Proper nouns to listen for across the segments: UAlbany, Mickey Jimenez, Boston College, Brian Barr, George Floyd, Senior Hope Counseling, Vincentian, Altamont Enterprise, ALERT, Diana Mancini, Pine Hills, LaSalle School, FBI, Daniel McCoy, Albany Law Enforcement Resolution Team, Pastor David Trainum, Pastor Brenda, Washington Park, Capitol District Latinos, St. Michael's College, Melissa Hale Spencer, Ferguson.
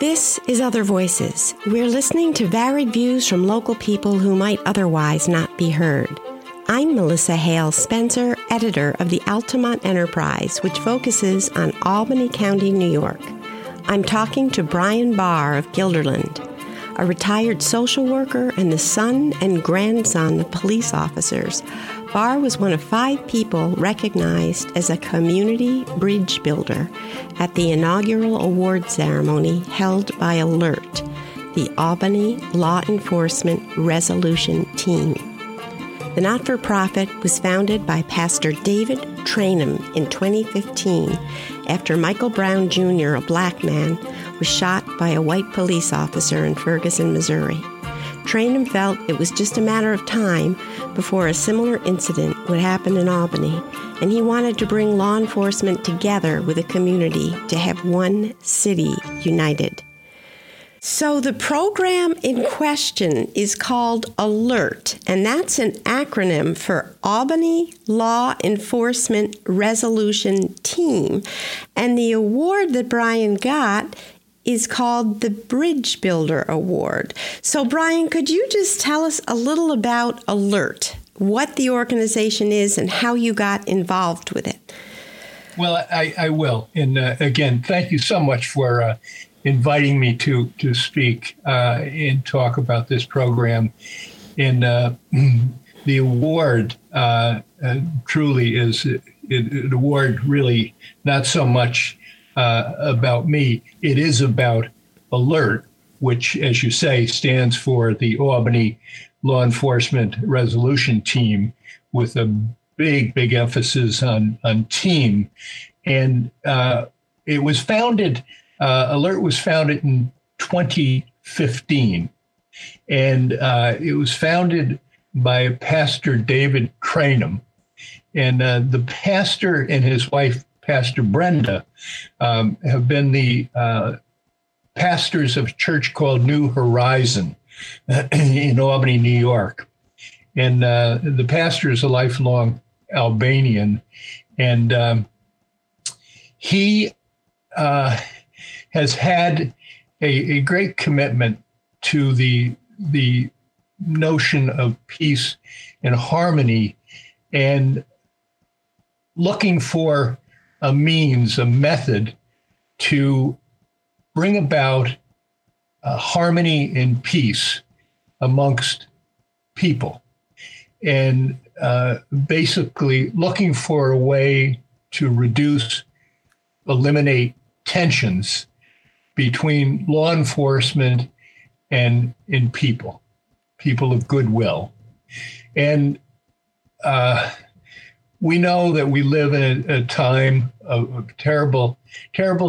This is Other Voices. We're listening to varied views from local people who might otherwise not be heard. I'm Melissa Hale Spencer, editor of the Altamont Enterprise, which focuses on Albany County, New York. I'm talking to Brian Barr of Guilderland, a retired social worker and the son and grandson of police officers. Barr was one of 5 people recognized as a community bridge builder at the inaugural award ceremony held by ALERT, the Albany Law Enforcement Resolution Team. The not-for-profit was founded by Pastor David Trainum in 2015 after Michael Brown Jr., a black man, was shot by a white police officer in Ferguson, Missouri. Trainum felt it was just a matter of time before a similar incident would happen in Albany, and he wanted to bring law enforcement together with a community to have one city united. So the program in question is called ALERT, and that's an acronym for Albany Law Enforcement Resolution Team. And the award that Brian got is called the Bridge Builder Award. So, Brian, could you just tell us a little about ALERT, what the organization is, and how you got involved with it? Well, I will. And again, thank you so much for inviting me to speak and talk about this program. And the award truly is an award really not so much about me. It is about ALERT, which, as you say, stands for the Albany Law Enforcement Resolution Team, with a big emphasis on team. And it was founded, ALERT was founded in 2015. And it was founded by Pastor David Trainum. And the pastor and his wife, Pastor Brenda, have been the pastors of a church called New Horizon in Albany, New York. And the pastor is a lifelong Albanian. And he has had a great commitment to the notion of peace and harmony, and looking for a means, a method to bring about harmony and peace amongst people. And basically looking for a way to reduce, eliminate tensions between law enforcement and people of goodwill. And we know that we live in a time of terrible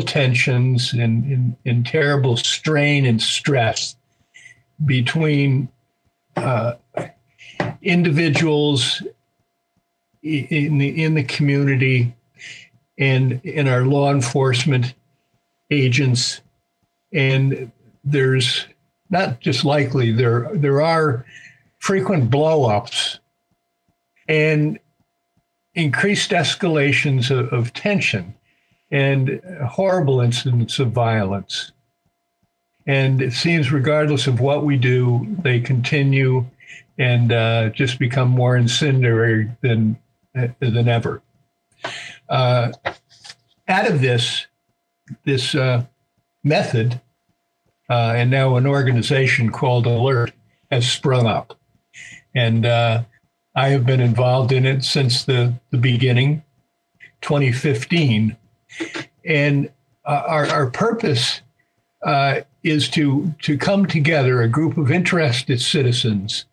tensions and terrible strain and stress between individuals in the community and in our law enforcement agents. And there's not just likely, there are frequent blow-ups and increased escalations of tension and horrible incidents of violence. And it seems regardless of what we do, they continue and just become more incendiary than ever. Out of this method, and now an organization called ALERT has sprung up. And I have been involved in it since the beginning, 2015. And our purpose is to come together, a group of interested citizens,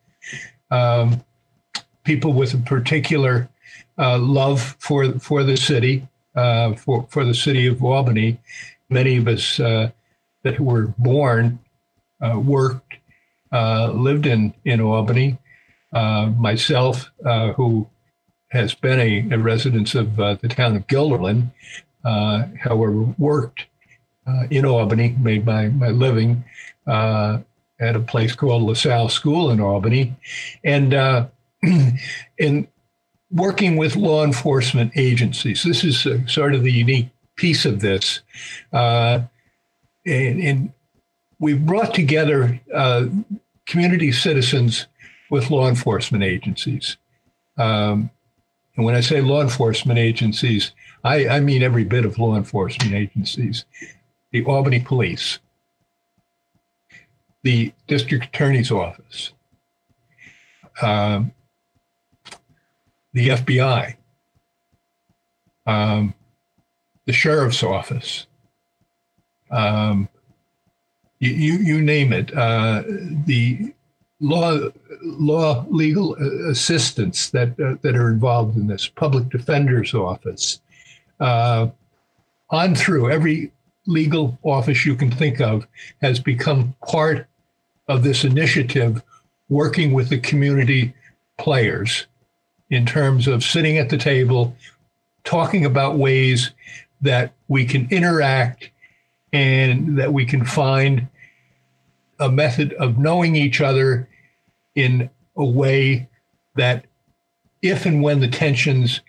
people with a particular love for the city, for the city of Albany. Many of us that were born, worked, lived in Albany. Myself, who has been a resident of the town of Guilderland, however, worked in Albany, made my living at a place called LaSalle School in Albany, and in working with law enforcement agencies. This is sort of the unique piece of this. And we've brought together community citizens with law enforcement agencies. And when I say law enforcement agencies, I mean every bit of law enforcement agencies. The Albany Police, the District Attorney's Office, the FBI, the Sheriff's Office, you name it, the law legal assistants that are involved in this, public defender's office, on through every legal office you can think of has become part of this initiative, working with the community players in terms of sitting at the table, talking about ways that we can interact and that we can find a method of knowing each other in a way that if and when the tensions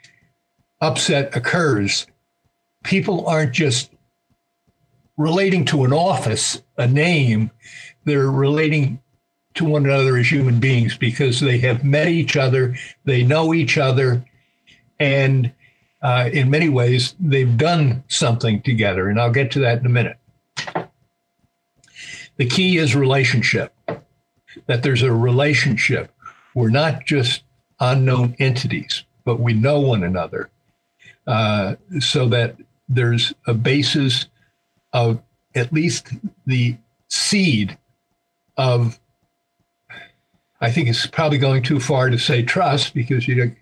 upset occurs, people aren't just relating to an office, a name, they're relating to one another as human beings because they have met each other, they know each other, and in many ways, they've done something together. And I'll get to that in a minute. The key is relationship, that there's a relationship. We're not just unknown entities, but we know one another, so that there's a basis of at least the seed of, I think it's probably going too far to say trust, because you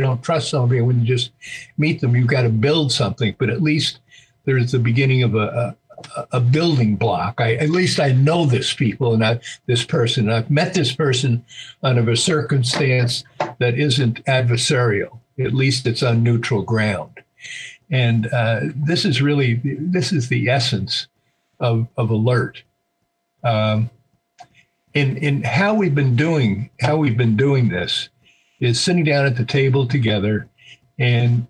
don't trust somebody when you just meet them. You've got to build something, but at least there's the beginning of a building block. At least I know this people and this person. I've met this person under a circumstance that isn't adversarial. At least it's on neutral ground. And this is the essence of alert. In how we've been doing this is sitting down at the table together and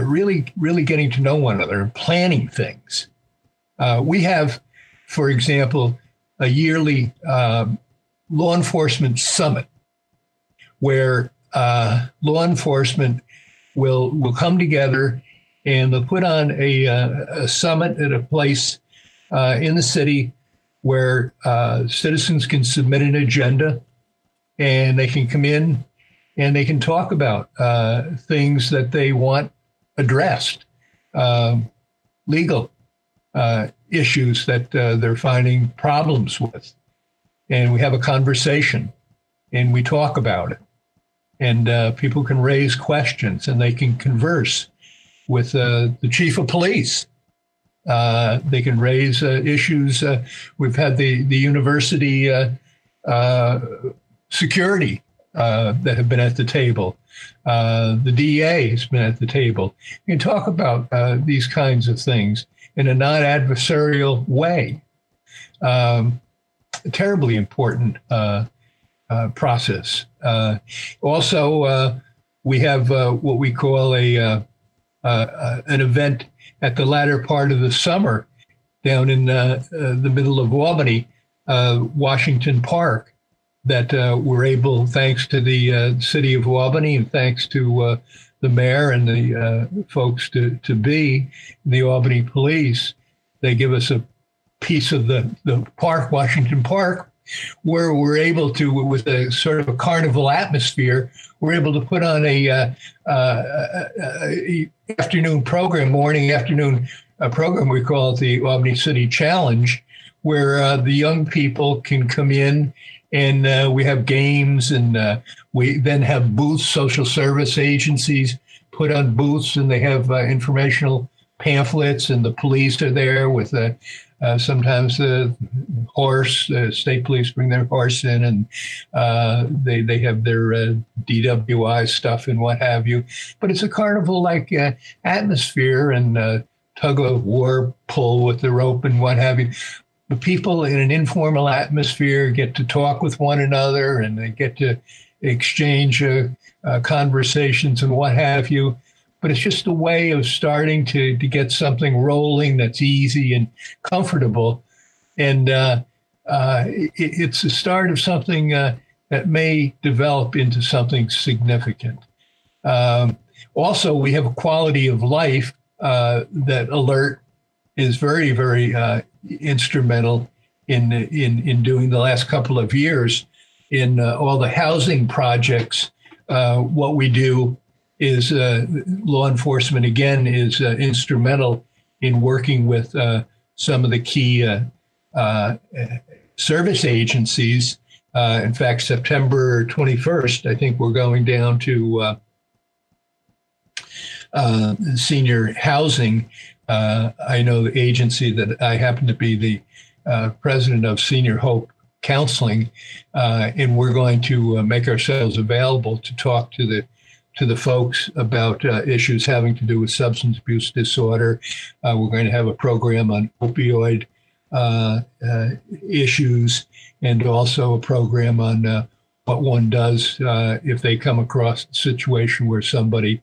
really, really getting to know one another and planning things. We have, for example, a yearly law enforcement summit where law enforcement will come together and they'll put on a summit at a place in the city where citizens can submit an agenda and they can come in and they can talk about things that they want addressed, legal issues that they're finding problems with. And we have a conversation and we talk about it. And people can raise questions and they can converse with the chief of police. They can raise issues. We've had the university security that have been at the table. The DA has been at the table. You can talk about these kinds of things in a non-adversarial way. A terribly important process. Also, we have what we call an event at the latter part of the summer down in the middle of Albany, Washington Park, that we're able, thanks to the city of Albany and thanks to the mayor and the folks to be, the Albany Police, they give us a piece of the park, Washington Park, where we're able to, with a sort of a carnival atmosphere, we're able to put on a morning afternoon program. We call it the Albany City Challenge, where the young people can come in and we have games, and we then have booths. Social service agencies put on booths and they have informational pamphlets, and the police are there with sometimes the horse, state police bring their horse in, and they have their DWI stuff and what have you. But it's a carnival-like atmosphere, and tug-of-war pull with the rope and what have you. The people in an informal atmosphere get to talk with one another, and they get to exchange conversations and what have you. But it's just a way of starting to get something rolling that's easy and comfortable And it's the start of something that may develop into something significant. Also, we have a quality of life that ALERT is very, very instrumental in doing the last couple of years in all the housing projects. What we do is law enforcement, again, is instrumental in working with some of the key service agencies. In fact, September 21st, I think we're going down to senior housing. I know the agency that I happen to be the president of, Senior Hope Counseling, and we're going to make ourselves available to talk to the folks about issues having to do with substance abuse disorder. We're going to have a program on opioid issues, and also a program on what one does if they come across a situation where somebody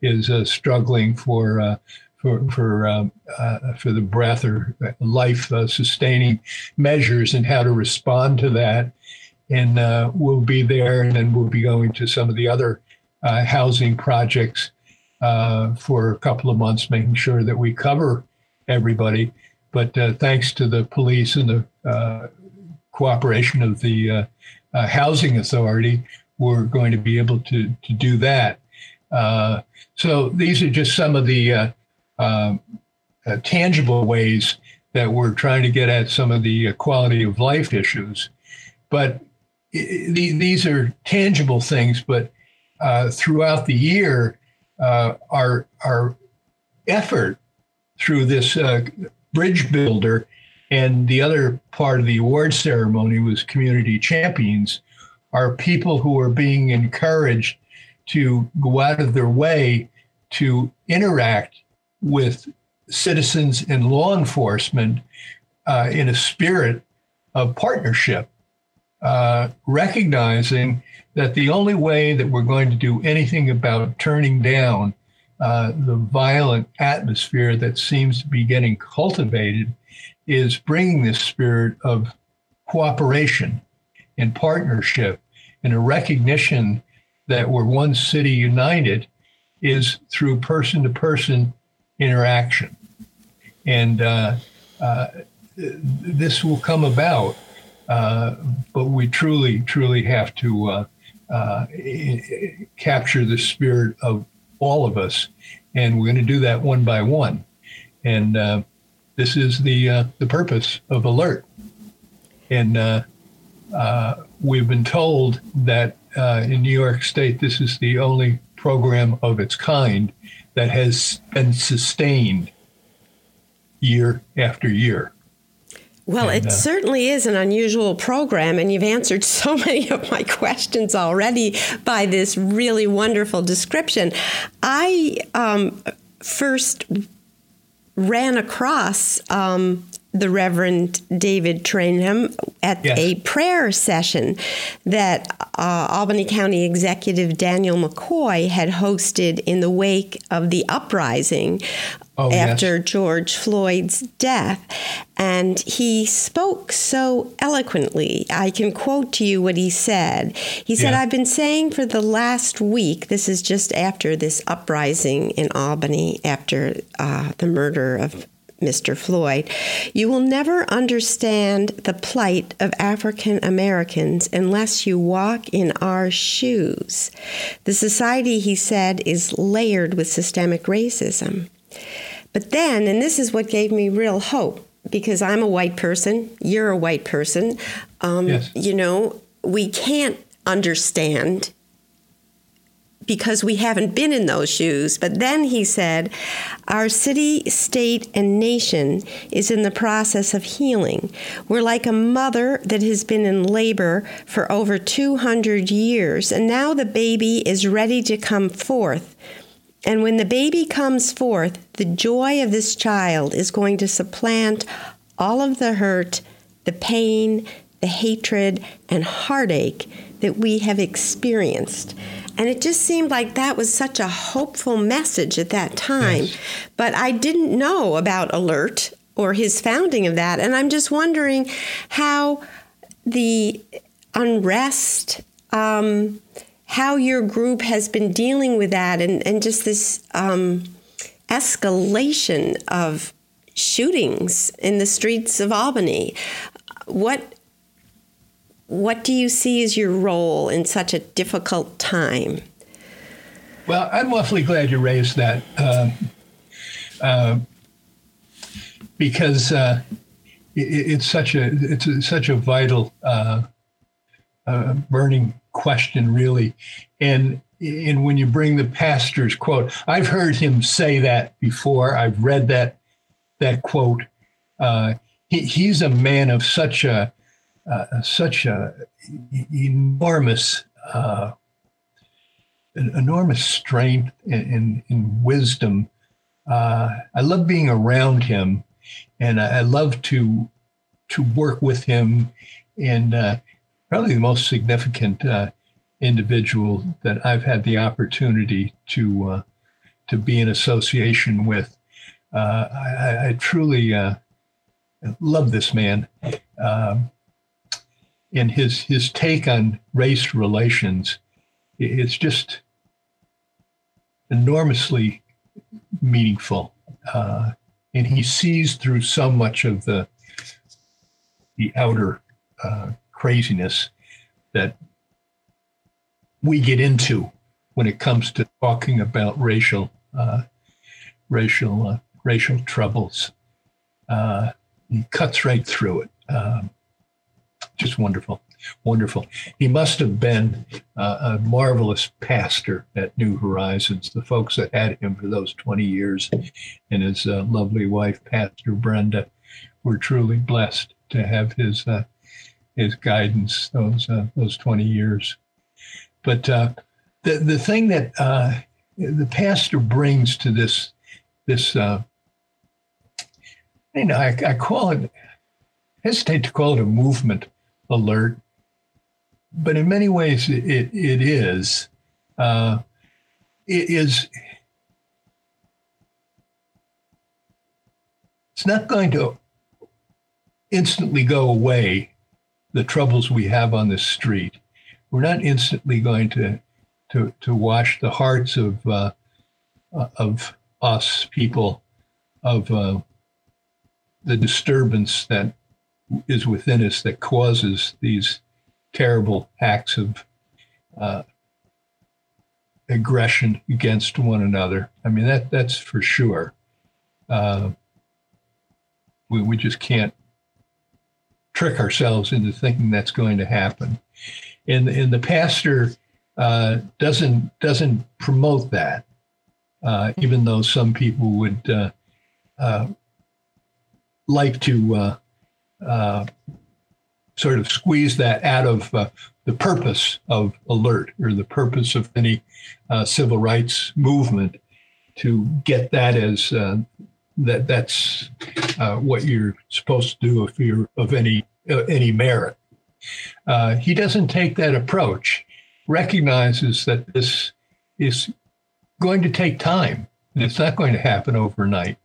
is struggling for the breath or life sustaining measures, and how to respond to that. And we'll be there, and then we'll be going to some of the other housing projects for a couple of months, making sure that we cover everybody. But thanks to the police and the cooperation of the housing authority, we're going to be able to do that. So these are just some of the tangible ways that we're trying to get at some of the quality of life issues. But these are tangible things, but throughout the year, our effort through this bridge builder, and the other part of the award ceremony was community champions, are people who are being encouraged to go out of their way to interact with citizens and law enforcement in a spirit of partnership, recognizing that the only way that we're going to do anything about turning down the violent atmosphere that seems to be getting cultivated is bringing this spirit of cooperation and partnership, and a recognition that we're one city united is through person-to-person interaction. And this will come about, but we truly, truly have to capture the spirit of all of us, and we're going to do that one by one. And this is the purpose of ALERT. And we've been told that in New York State, this is the only program of its kind that has been sustained year after year. Well, and, it certainly is an unusual program, and you've answered so many of my questions already by this really wonderful description. I first ran across the Reverend David Trainum at a prayer session that Albany County Executive Daniel McCoy had hosted in the wake of the uprising after George Floyd's death. And he spoke so eloquently. I can quote to you what he said. He said, "I've been saying for the last week," this is just after this uprising in Albany, after the murder of Mr. Floyd, "you will never understand the plight of African Americans unless you walk in our shoes. The society," he said, "is layered with systemic racism." But then, and this is what gave me real hope, because I'm a white person, you're a white person, you know, we can't understand because we haven't been in those shoes. But then he said, "Our city, state, and nation is in the process of healing. We're like a mother that has been in labor for over 200 years, and now the baby is ready to come forth. And when the baby comes forth, the joy of this child is going to supplant all of the hurt, the pain, the hatred, and heartache that we have experienced." And it just seemed like that was such a hopeful message at that time. Yes. But I didn't know about ALERT or his founding of that. And I'm just wondering how the unrest, how your group has been dealing with that, and just this escalation of shootings in the streets of Albany. What do you see as your role in such a difficult time? Well, I'm awfully glad you raised that because it's such a vital burning question, really. And when you bring the pastor's quote, I've heard him say that before. I've read that quote. He's a man of such a enormous strength and wisdom. I love being around him, and I love to work with him. And probably the most significant individual that I've had the opportunity to be in association with. I truly love this man. And his take on race relations, it's just enormously meaningful. And he sees through so much of the outer craziness that we get into when it comes to talking about racial troubles. He cuts right through it. Just wonderful. He must have been a marvelous pastor at New Horizons. The folks that had him for those 20 years and his lovely wife, Pastor Brenda, were truly blessed to have his guidance those 20 years. But the thing that the pastor brings to this I call it, hesitate to call it a movement alert, but in many ways it is. It's not going to instantly go away, the troubles we have on the street. We're not instantly going to wash the hearts of us people of the disturbance that is within us that causes these terrible acts of aggression against one another. I mean, that's for sure. We just can't trick ourselves into thinking that's going to happen. And the pastor doesn't promote that, even though some people would like to sort of squeeze that out of the purpose of ALERT or the purpose of any civil rights movement, to get that as that's what you're supposed to do if you're of any merit. He doesn't take that approach, recognizes that this is going to take time and it's not going to happen overnight.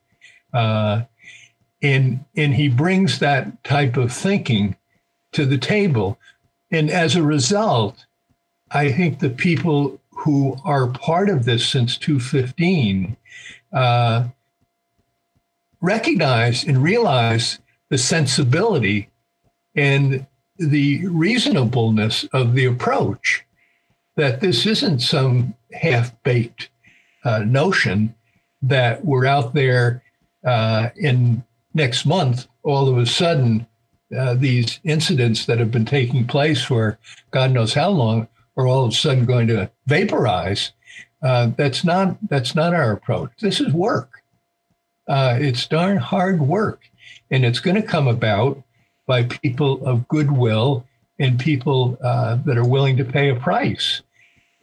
And he brings that type of thinking to the table. And as a result, I think the people who are part of this since 2015 recognize and realize the sensibility and the reasonableness of the approach, that this isn't some half-baked notion that we're out there in next month, all of a sudden, these incidents that have been taking place for God knows how long are all of a sudden going to vaporize. That's not our approach. This is work. It's darn hard work. And it's going to come about by people of goodwill and people that are willing to pay a price.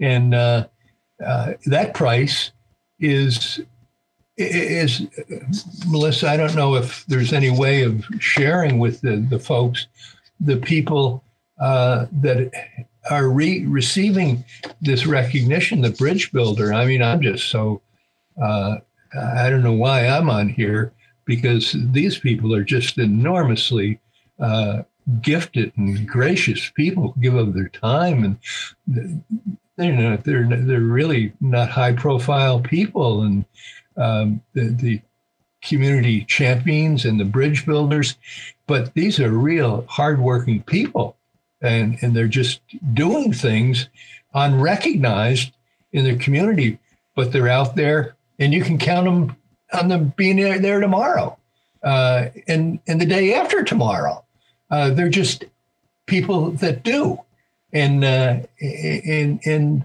And that price is, Melissa, I don't know if there's any way of sharing with the folks, the people that are receiving this recognition, the bridge builder. I mean, I'm just so, I don't know why I'm on here, because these people are just enormously gifted and gracious people, give of their time, and they're really not high profile people. And the community champions and the bridge builders, but these are real hardworking people, and they're just doing things unrecognized in their community, but they're out there, and you can count them on them being there tomorrow, and the day after tomorrow. They're just people that do, and they do.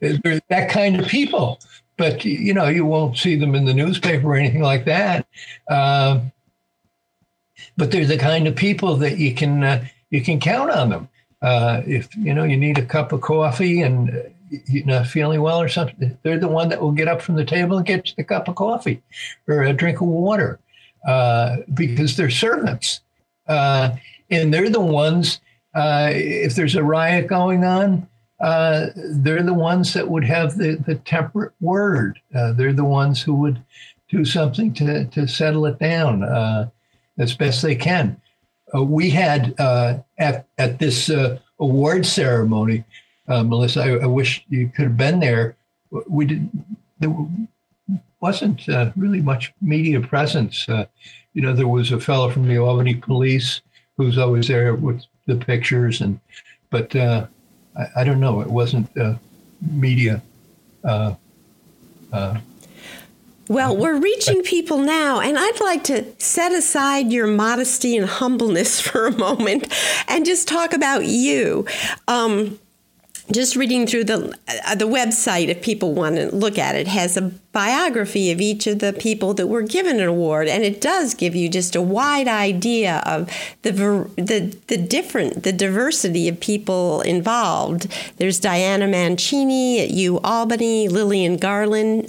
They're that kind of people. But, you know, you won't see them in the newspaper or anything like that. But they're the kind of people that you can count on them. If, you know, you need a cup of coffee and you're not feeling well or something, they're the one that will get up from the table and get you the cup of coffee or a drink of water, because they're servants. And they're the ones, if there's a riot going on, they're the ones that would have the temperate word. They're the ones who would do something to settle it down as best they can. We had at this award ceremony, Melissa, I wish you could have been there. We didn't. There wasn't really much media presence. You know, there was a fellow from the Albany Police who's always there with the pictures, but. I don't know. It wasn't media. Well, we're reaching people now, and I'd like to set aside your modesty and humbleness for a moment and just talk about you. Just reading through the website, if people want to look at it, has a biography of each of the people that were given an award, and it does give you just a wide idea of the diversity of people involved. There's Diana Mancini at UAlbany, Lillian Garland,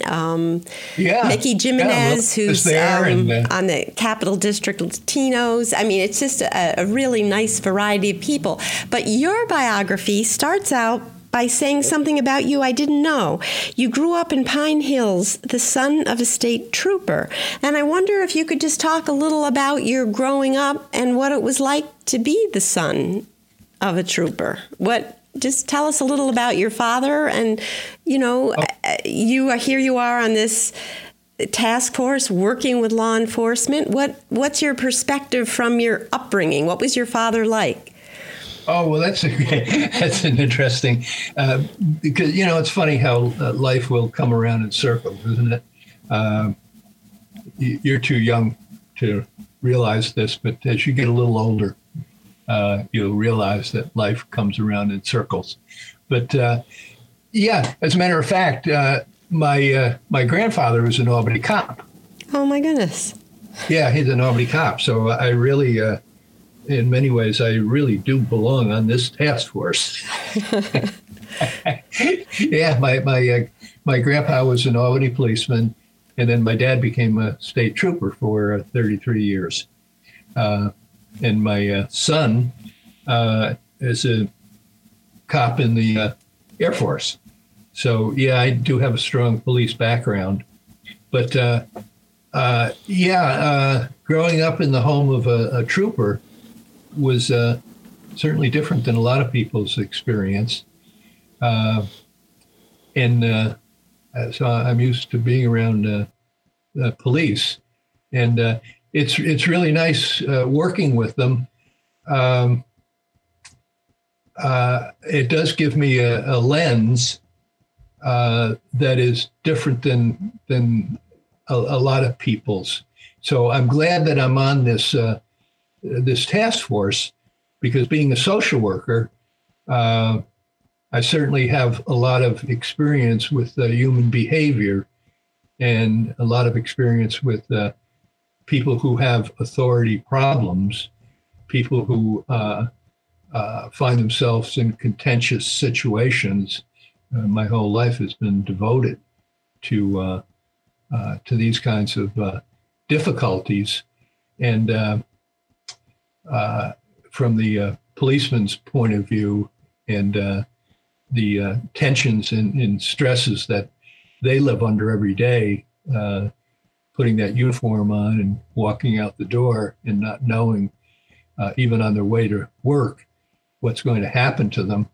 Mickey Jimenez, who's there, on the Capitol District Latinos. I mean, it's just a really nice variety of people. But your biography starts out by saying something about you I didn't know. You grew up in Pine Hills, the son of a state trooper. And I wonder if you could just talk a little about your growing up and what it was like to be the son of a trooper. Just tell us a little about your father, and, you know, here you are on this task force working with law enforcement. What's your perspective from your upbringing? What was your father like? Oh, well, that's an interesting, because, you know, it's funny how life will come around in circles, isn't it? You're too young to realize this, but as you get a little older, you'll realize that life comes around in circles. But, as a matter of fact, my grandfather was an Albany cop. Oh, my goodness. Yeah, he's an Albany cop. So I really... in many ways, I really do belong on this task force. Yeah, my grandpa was an Albany policeman, and then my dad became a state trooper for 33 years. And my son is a cop in the Air Force. So, yeah, I do have a strong police background. But, growing up in the home of a trooper was certainly different than a lot of people's experience. So I'm used to being around the police, and it's really nice working with them. It does give me a lens that is different than a lot of people's. So I'm glad that I'm on this task force, because being a social worker, I certainly have a lot of experience with human behavior, and a lot of experience with people who have authority problems, people who find themselves in contentious situations. My whole life has been devoted to these kinds of difficulties, and from the policeman's point of view, and the tensions and stresses that they live under every day putting that uniform on and walking out the door and not knowing, even on their way to work, what's going to happen to them,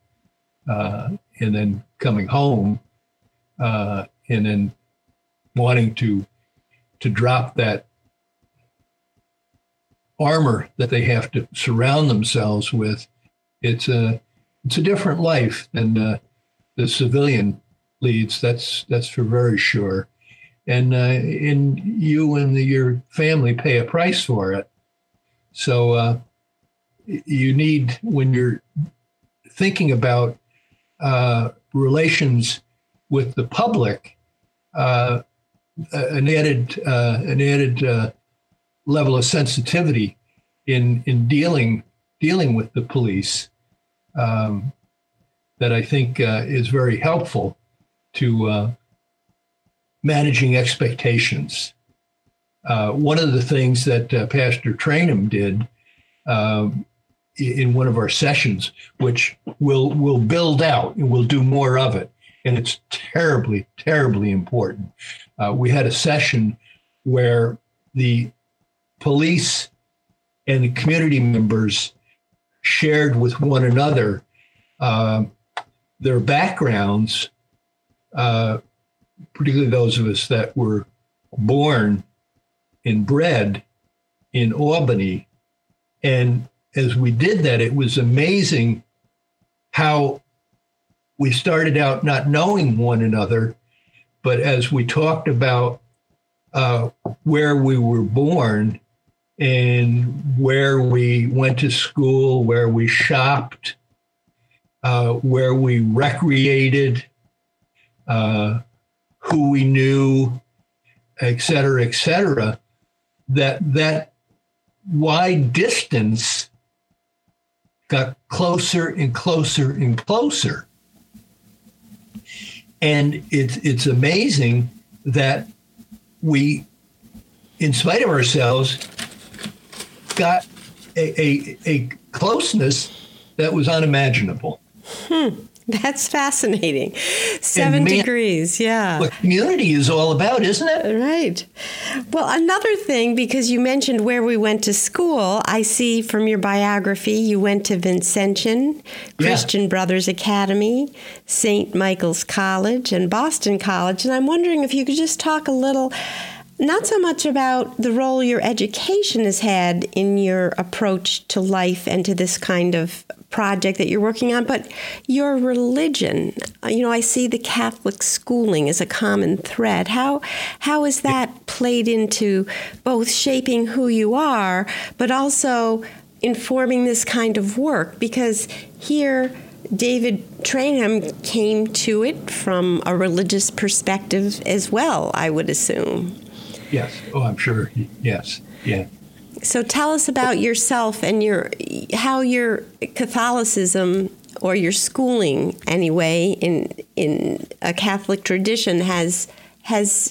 and then coming home, and then wanting to drop that armor that they have to surround themselves with. It's a different life than the civilian leads. That's for very sure. And you and your family pay a price for it. So you need, when you're thinking about relations with the public, an added level of sensitivity in dealing with the police, that I think is very helpful to managing expectations. One of the things that Pastor Trainum did in one of our sessions, which we'll build out and we'll do more of it, and it's terribly, terribly important. We had a session where the police and the community members shared with one another their backgrounds, particularly those of us that were born and bred in Albany. And as we did that, it was amazing how we started out not knowing one another, but as we talked about where we were born and where we went to school, where we shopped, where we recreated, who we knew, et cetera, that wide distance got closer and closer and closer. And it's amazing that we, in spite of ourselves, got a closeness that was unimaginable. That's fascinating. 7 degrees, yeah. What community is all about, isn't it? Right. Well, another thing, because you mentioned where we went to school, I see from your biography you went to Vincentian, Christian Brothers Academy, St. Michael's College, and Boston College. And I'm wondering if you could just talk a little, not so much about the role your education has had in your approach to life and to this kind of project that you're working on, but your religion. You know, I see the Catholic schooling as a common thread. How has that played into both shaping who you are, but also informing this kind of work? Because here, David Trainum came to it from a religious perspective as well, I would assume. Yes. Oh, I'm sure. Yes. Yeah. So tell us about yourself and how your Catholicism or your schooling, anyway, in a Catholic tradition has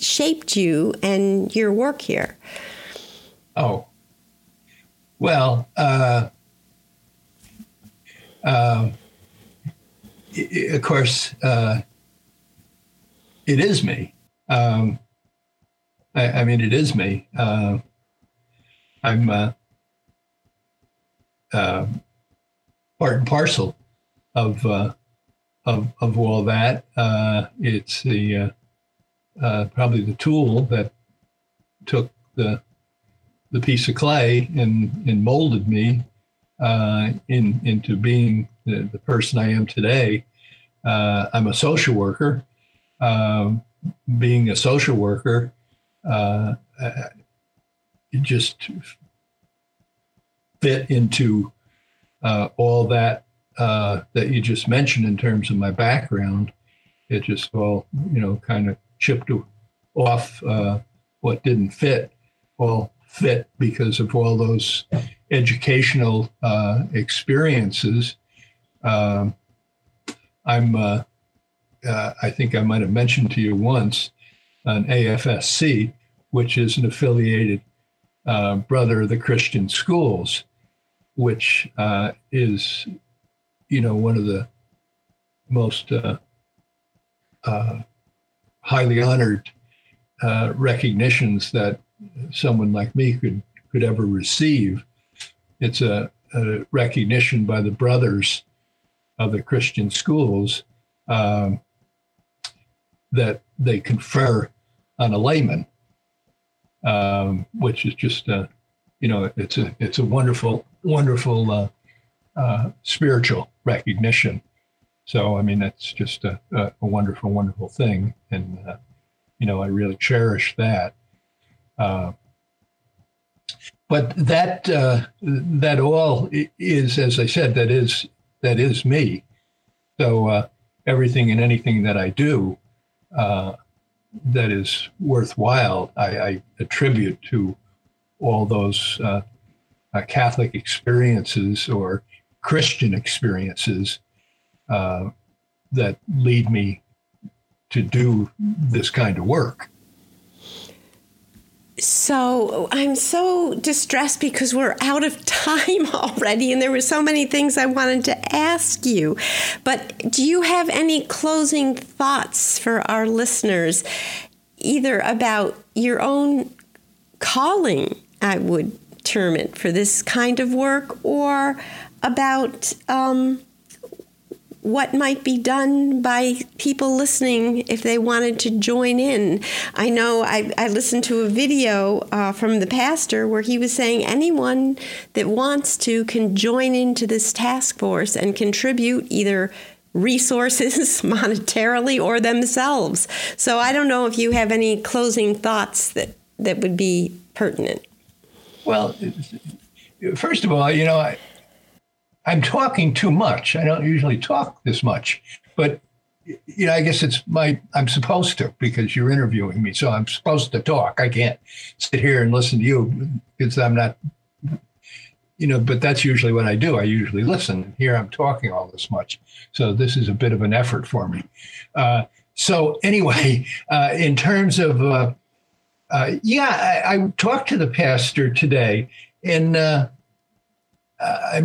shaped you and your work here. Oh. Well, of course, it is me. I mean, it is me. I'm part and parcel of all that. It's the probably the tool that took the piece of clay and molded me into being the person I am today. I'm a social worker. Being a social worker. It just fit into all that that you just mentioned in terms of my background. It just all, kind of chipped off what didn't fit, all fit because of all those educational experiences. I think I might have mentioned to you once, an AFSC, which is an affiliated brother of the Christian schools, which is, one of the most highly honored recognitions that someone like me could ever receive. It's a recognition by the brothers of the Christian schools that they confer on a layman, which is just it's a wonderful spiritual recognition. So I mean, that's just a wonderful thing, and I really cherish that. But that all is, as I said, that is me. So everything and anything that I do that is worthwhile, I attribute to all those Catholic experiences or Christian experiences that lead me to do this kind of work. So I'm so distressed because we're out of time already, and there were so many things I wanted to ask you. But do you have any closing thoughts for our listeners, either about your own calling, I would term it, for this kind of work, or about what might be done by people listening if they wanted to join in? I know I listened to a video from the pastor where he was saying anyone that wants to can join into this task force and contribute either resources monetarily or themselves. So I don't know if you have any closing thoughts that would be pertinent. Well, first of all, I'm talking too much. I don't usually talk this much, but I guess I'm supposed to, because you're interviewing me, so I'm supposed to talk. I can't sit here and listen to you because I'm not, but that's usually what I do. I usually listen. Here I'm talking all this much. So this is a bit of an effort for me. So anyway, in terms of, I talked to the pastor today, and I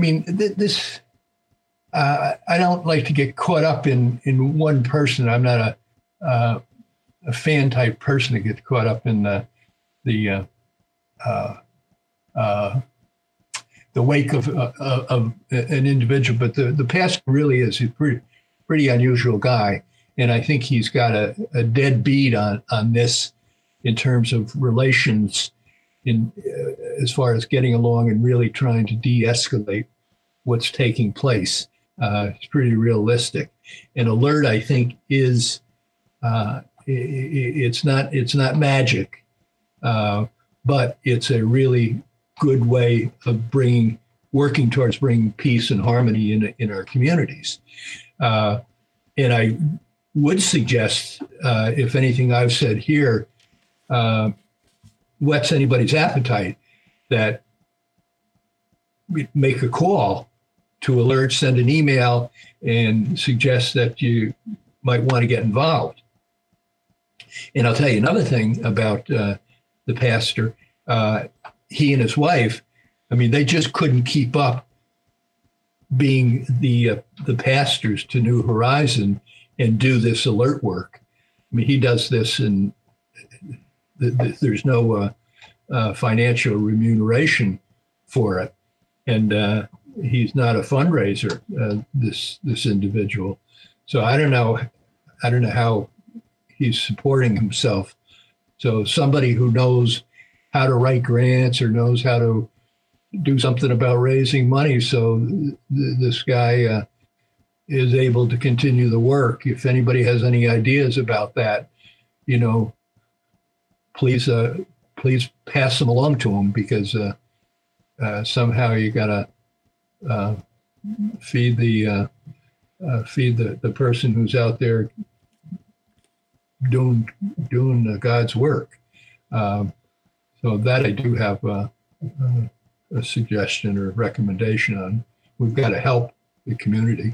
don't like to get caught up in one person. I'm not a fan type person to get caught up in the wake of an individual. But the pastor really is a pretty unusual guy. And I think he's got a dead beat on this in terms of relations, as far as getting along and really trying to de-escalate what's taking place. It's pretty realistic. And alert, I think, is it's not magic, but it's a really good way of working towards bringing peace and harmony in our communities. And I would suggest, if anything I've said here whets anybody's appetite, that we make a call to alert, send an email, and suggest that you might want to get involved. And I'll tell you another thing about the pastor. He and his wife, they just couldn't keep up being the pastors to New Horizon and do this alert work. He does this in... There's no financial remuneration for it, and he's not a fundraiser. This individual, so I don't know how he's supporting himself. So somebody who knows how to write grants or knows how to do something about raising money, so this guy is able to continue the work. If anybody has any ideas about that, Please pass them along to them, because somehow you gotta feed the person who's out there doing God's work. So that I do have a suggestion or recommendation on. We've got to help the community.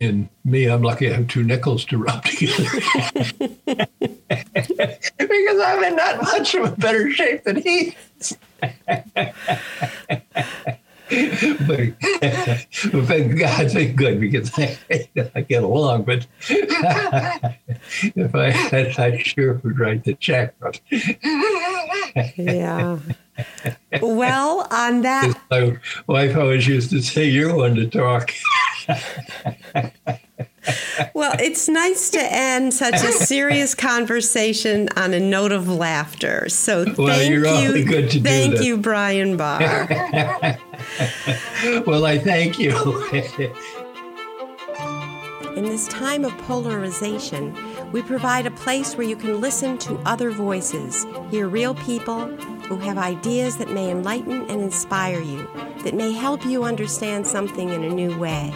And me, I'm lucky I have two nickels to rub together. Because I'm in not much of a better shape than he is. But thank God, thank good, because I get along. But if I had, I sure would write the check. Yeah. Well, on that, my wife always used to say, "You're one to talk." Well, it's nice to end such a serious conversation on a note of laughter. So thank you're awfully good to do that. Thank you, Brian Barr. Well, I thank you. In this time of polarization, we provide a place where you can listen to other voices, hear real people who have ideas that may enlighten and inspire you, that may help you understand something in a new way.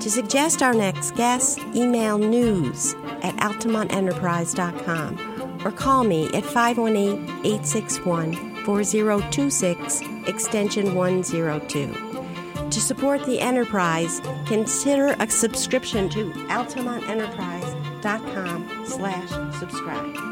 To suggest our next guest, email news@altamontenterprise.com or call me at 518-861-4026, extension 102. To support the enterprise, consider a subscription to altamontenterprise.com/subscribe.